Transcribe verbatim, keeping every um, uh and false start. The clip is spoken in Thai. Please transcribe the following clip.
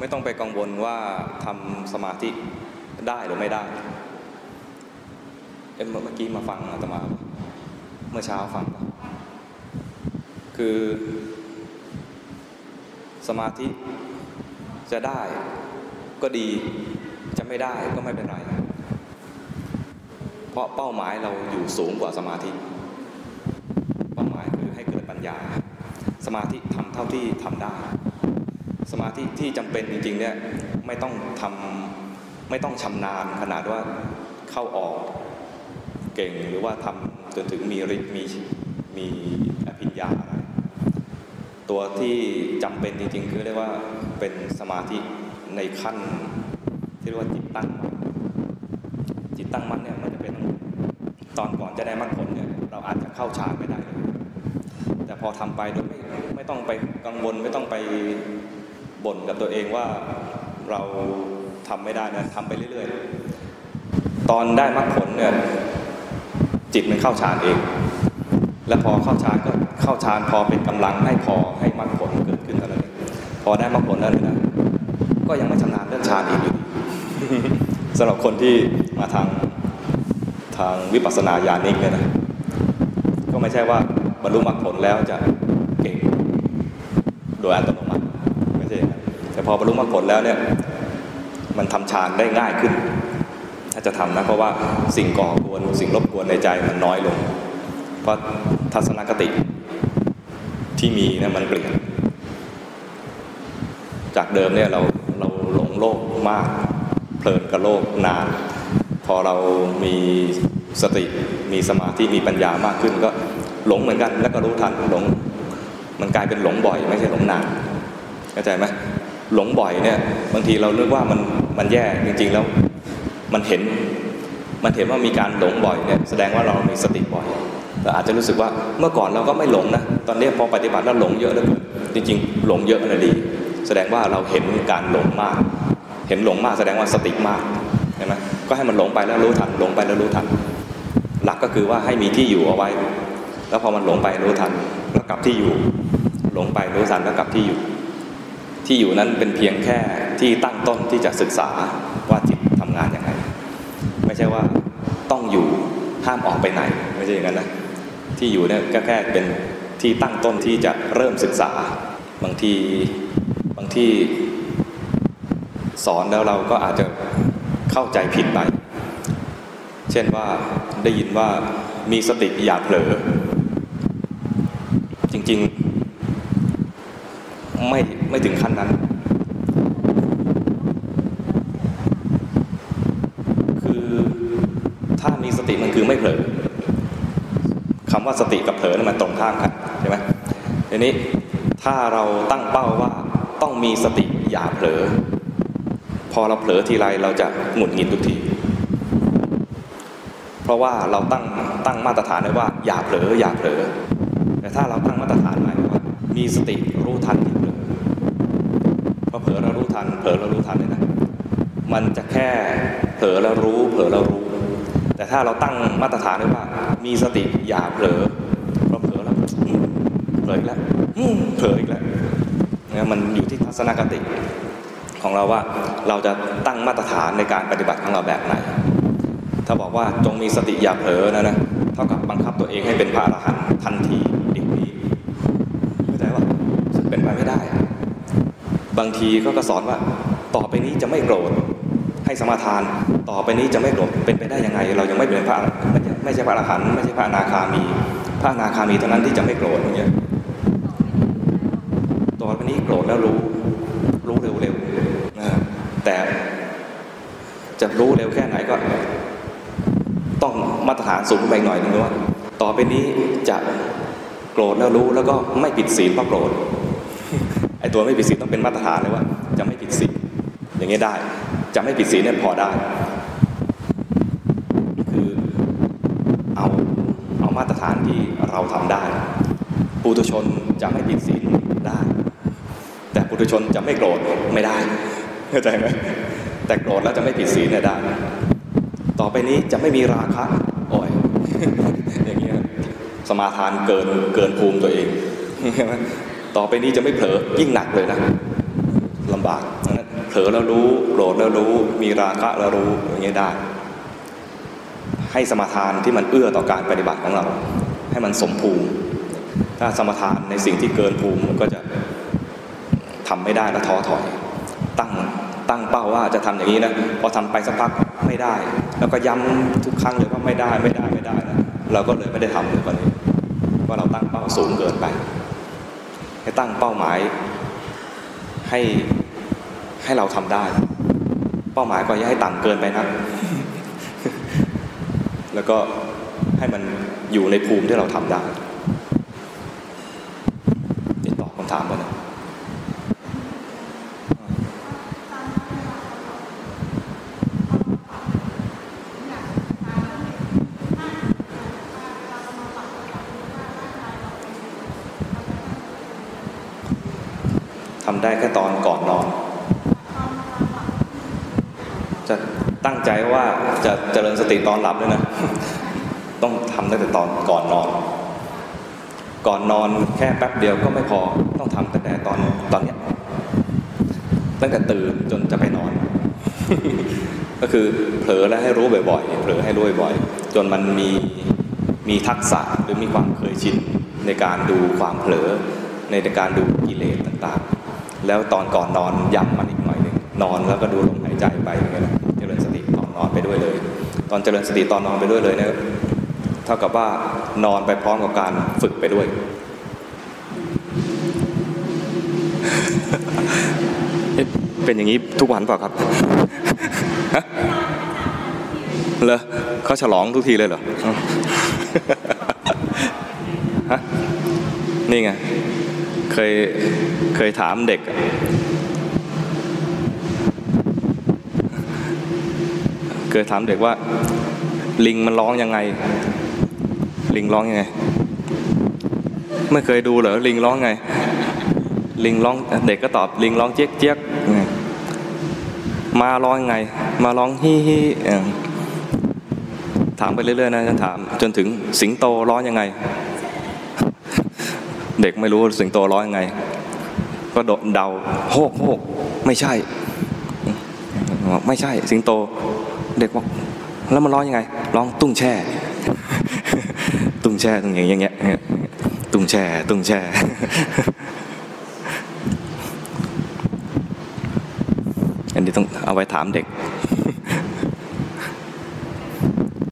ไม่ต้องไปกังวลว่าทำสมาธิได้หรือไม่ได้เอ็มเมื่อกี้มาฟังอาตมาเมื่อเช้าฟังคือสมาธิจะได้ก็ดีจะไม่ได้ก็ไม่เป็นไรเพราะเป้าหมายเราอยู่สูงกว่าสมาธิเป้าหมายคือให้เกิดปัญญาสมาธิทำเท่าที่ทำได้สมาธิที่จำเป็นจริงๆเนี่ยไม่ต้องทำไม่ต้องชำนาญขนาดว่าเข้าออกเก่งหรือว่าทำจนถึงมีฤทธิ์มีมีอภิญญาตัวที่จำเป็นจริงๆคือเรียกว่าเป็นสมาธิในขั้นที่เรียกว่าจิตตั้งจิตตั้งมั่นเนี่ยมันจะเป็นตอนก่อนจะได้มรรคผลเนี่ยเราอาจจะเข้าฌานไม่ได้แต่พอทำไปโดยไม่ไม่ต้องไปกังวลไม่ต้องไปบ่นกับตัวเองว่าเราทำไม่ได้นะทำไปเรื่อยๆตอนได้มรรคผลเนี่ยจิตมันเข้าฌานเองและพอเข้าฌานก็เข้าฌานพอเป็นกำลังให้พอให้มรรคผลเกิดขึ้นอะไรพอได้มรรคผลแล้วนะก็ยังไม่ชำนาญเรื่องฌานอีกอยู่สำหรับคนที่มาทางทางวิปัสสนาญาณิกเนี่ยนะก็ไม่ใช่ว่าบรรลุมรรคผลแล้วจะเก่งโดยอัตโนมัติไม่ใช่แต่พอบรรลุมรรคผลแล้วเนี่ยมันทำฌานได้ง่ายขึ้นถ้าจะทำนะเพราะว่าสิ่งก่อกวนสิ่งรบกวนในใจมันน้อยลงเพราะทัศนคติที่มีเนี่ยมันเปลี่ยนจากเดิมเนี่ยเราเราหลงโลกมากเพลินกับโลกนานพอเรามีสติมีสมาธิมีปัญญามากขึ้นก็หลงเหมือนกันแล้วก็รู้ทันหลงมันกลายเป็นหลงบ่อยไม่ใช่หลงนานเข้าใจไหมหลงบ่อยเนี่ยบางทีเราเลือกว่ามันมันแย่จริงๆแล้วมันเห็นมันเห็นว่ามีการหลงบ่อยเนี่ยแสดงว่าเรามีสติบ่อยแต่อาจจะรู้สึกว่าเมื่อก่อนเราก็ไม่หลงนะตอนนี้พอปฏิบัติแล้วหลงเยอะแล้วจริงๆหลงเยอะน่ะดีแสดงว่าเราเห็นการหลงมากเห็นหลงมากแสดงว่าสติมากใช่ไหมก็ให้มันหลงไปแล้วรู้ทันหลงไปแล้วรู้ทันหลักก็คือว่าให้มีที่อยู่เอาไว้แล้วพอมันหลงไปรู้ทันแล้วกลับที่อยู่หลงไปรู้ทันแล้วกลับที่อยู่ที่อยู่นั้นเป็นเพียงแค่ที่ตั้งต้นที่จะศึกษาว่าจิตทำงานยังไงไม่ใช่ว่าต้องอยู่ห้ามออกไปไหนไม่ใช่อย่างนั้นนะที่อยู่เนี่ยก็แค่เป็นที่ตั้งต้นที่จะเริ่มศึกษาบางทีบางที่สอนแล้วเราก็อาจจะเข้าใจผิดไปเช่นว่าได้ยินว่ามีสติอย่าเผลอจริงๆไม่ไม่ถึงขั้นนั้นคือถ้ามีสติมันคือไม่เผลอคำว่าสติกับเผลอเนี่ยมันตรงข้ามกันใช่ไหมทีนี้ถ้าเราตั้งเป้าว่าต้องมีสติอย่าเผลอพอเราเผลอทีไรเราจะหงุดหงิดทุกทีเพราะว่าเราตั้งตั้งมาตรฐานไว้ว่าอย่าเผลออย่าเผลอแต่ถ้าเราตั้งมาตรฐานไว้ว่ามีสติรู้ทันที่เผลอพอเผลอเรารู้ทันเผลอเรารู้ทันเลยนะมันจะแค่เผลอเรารู้เผลอเรารู้แต่ถ้าเราตั้งมาตรฐานไว้ว่ามีสติอย่าเผลอพอเผลอแล้วเผลออีกแล้วเผลออีกแล้วเนี่ยมันอยู่ที่ทัศนคติของเราว่าเราจะตั้งมาตรฐานในการปฏิบัติของเราแบบไหนถ้าบอกว่าจงมีสติอย่าเผลอนะนะเท่ากับบังคับตัวเองให้เป็นพระอรหันต์ทันทีเดี๋ยวนี้เข้าใจว่าเป็นไปไม่ได้บางทีก็ก็สอนว่าต่อไปนี้จะไม่โกรธให้สมาทานต่อไปนี้จะไม่โกรธเป็นไปได้ยังไงเรายังไม่เป็นพระไม่ใช่พระอรหันต์ไม่ใช่พระอนาคามีพระอนาคามีเท่านั้นที่จะไม่โกรธอย่างเงี้ยต่อไปนี้โกรธแล้วรู้รู้เร็วๆแต่จะรู้เร็วแค่ไหนก็ต้องมาตรฐานสูงไปหน่อยนึงว่าต่อไปนี้จะโกรธแล้วรู้แล้วก็ไม่ผิดศีลเพราะโกรธไอ้ตัวไม่ผิดศีลต้องเป็นมาตรฐานเลยว่าจะไม่ผิดศีลอย่างนี้ได้จะไม่ผิดศีลเนี่ยพอได้คือเอาเอามาตรฐานที่เราทำได้ปุถุชนจะไม่ผิดศีลได้แต่ปุถุชนจะไม่โกรธไม่ได้เข้าใจไหมแต่โกรธแล้วจะไม่ผิดศีลเนี่ยได้ต่อไปนี้จะไม่มีราคะโอ้ยอย่างเงี้ยสมาทานเกินเกินภูมิตัวเองต่อไปนี้จะไม่เผลอยิ่งหนักเลยนะลำบาก เผลอแล้วรู้โกรธแล้วรู้มีราคะแล้วรู้อย่างนี้ได้ให้สมถานที่มันเอื้อต่อการปฏิบัติของเราให้มันสมภูมิถ้าสมถานในสิ่งที่เกินภูมิมันก็จะทำไม่ได้และท้อถอยตั้งตั้งเป้าว่าจะทำอย่างนี้นะพอทำไปสักพักไม่ได้แล้วก็ย้ำทุกครั้งเลยว่าไม่ได้ไม่ได้ไม่ได้นะเราก็เลยไม่ได้ทำเลยวันนี้เพราะเราตั้งเป้าสูงเกินไปให้ตั้งเป้าหมายให้ให้เราทำได้เป้าหมายก็อย่าให้ต่ำเกินไปนะแล้วก็ให้มันอยู่ในภูมิที่เราทำได้ติดต่อคำถามก่อนนะทำได้แค่ตอนก่อนนอนจะตั้งใจว่าจะเจริญสติตอนหลับด้วยนะต้องทำตั้งแต่ตอนก่อนนอนก่อนนอนแค่แป๊บเดียวก็ไม่พอต้องทำตั้งแต่ตอนตอนเนี้ยตั้งแต่ตื่นจนจะไปนอน ก็คือเผลอแล้วให้รู้บ่อยๆเผลอให้รู้บ่อยๆจนมันมีมีทักษะหรือมีความเคยชินในการดูความเผลอในการดูกิเลสต่างๆแล้วตอนก่อนนอนย้ำมันอีกหน่อยนึงนอนแล้วก็ดูลมหายใจไปอย่างเงี้ยนะเจริญสติตอนนอนไปด้วยเลยตอนเจริญสติตอนนอนไปด้วยเลยเนี่ยเท่ากับว่านอนไปพร้อมกับการฝึกไปด้วย เป็นอย่างนี้ทุกวันเปล่าครับ เหรอเขาฉลองทุกทีเลยเหรอ นี่ไงเคยเคยถามเด็กเคยถามเด็กว่าลิงมันร้องยังไงลิงร้องยังไงไม่เคยดูเหรอลิงร้องไงลิงร้องเด็กก็ตอบลิงร้องเจี๊ยกเจี๊ยกมาร้องไงมาร้องฮิฮิถามไปเรื่อยๆนะฉันถามจนถึงสิงโตร้องยังไงเด็กไม่รู้สิงโตร้องยังไงก็เดาโฮกโฮกไม่ใช่ไม่ใช่สิงโตเด็กบอกแล้วมันร้องยังไงร้องตุ้งแช่ตุ้งแช่ตุ้งอย่างเงี้ยตุ้งแช่ตุ้งแช่อันนี้ต้องเอาไว้ถามเด็ก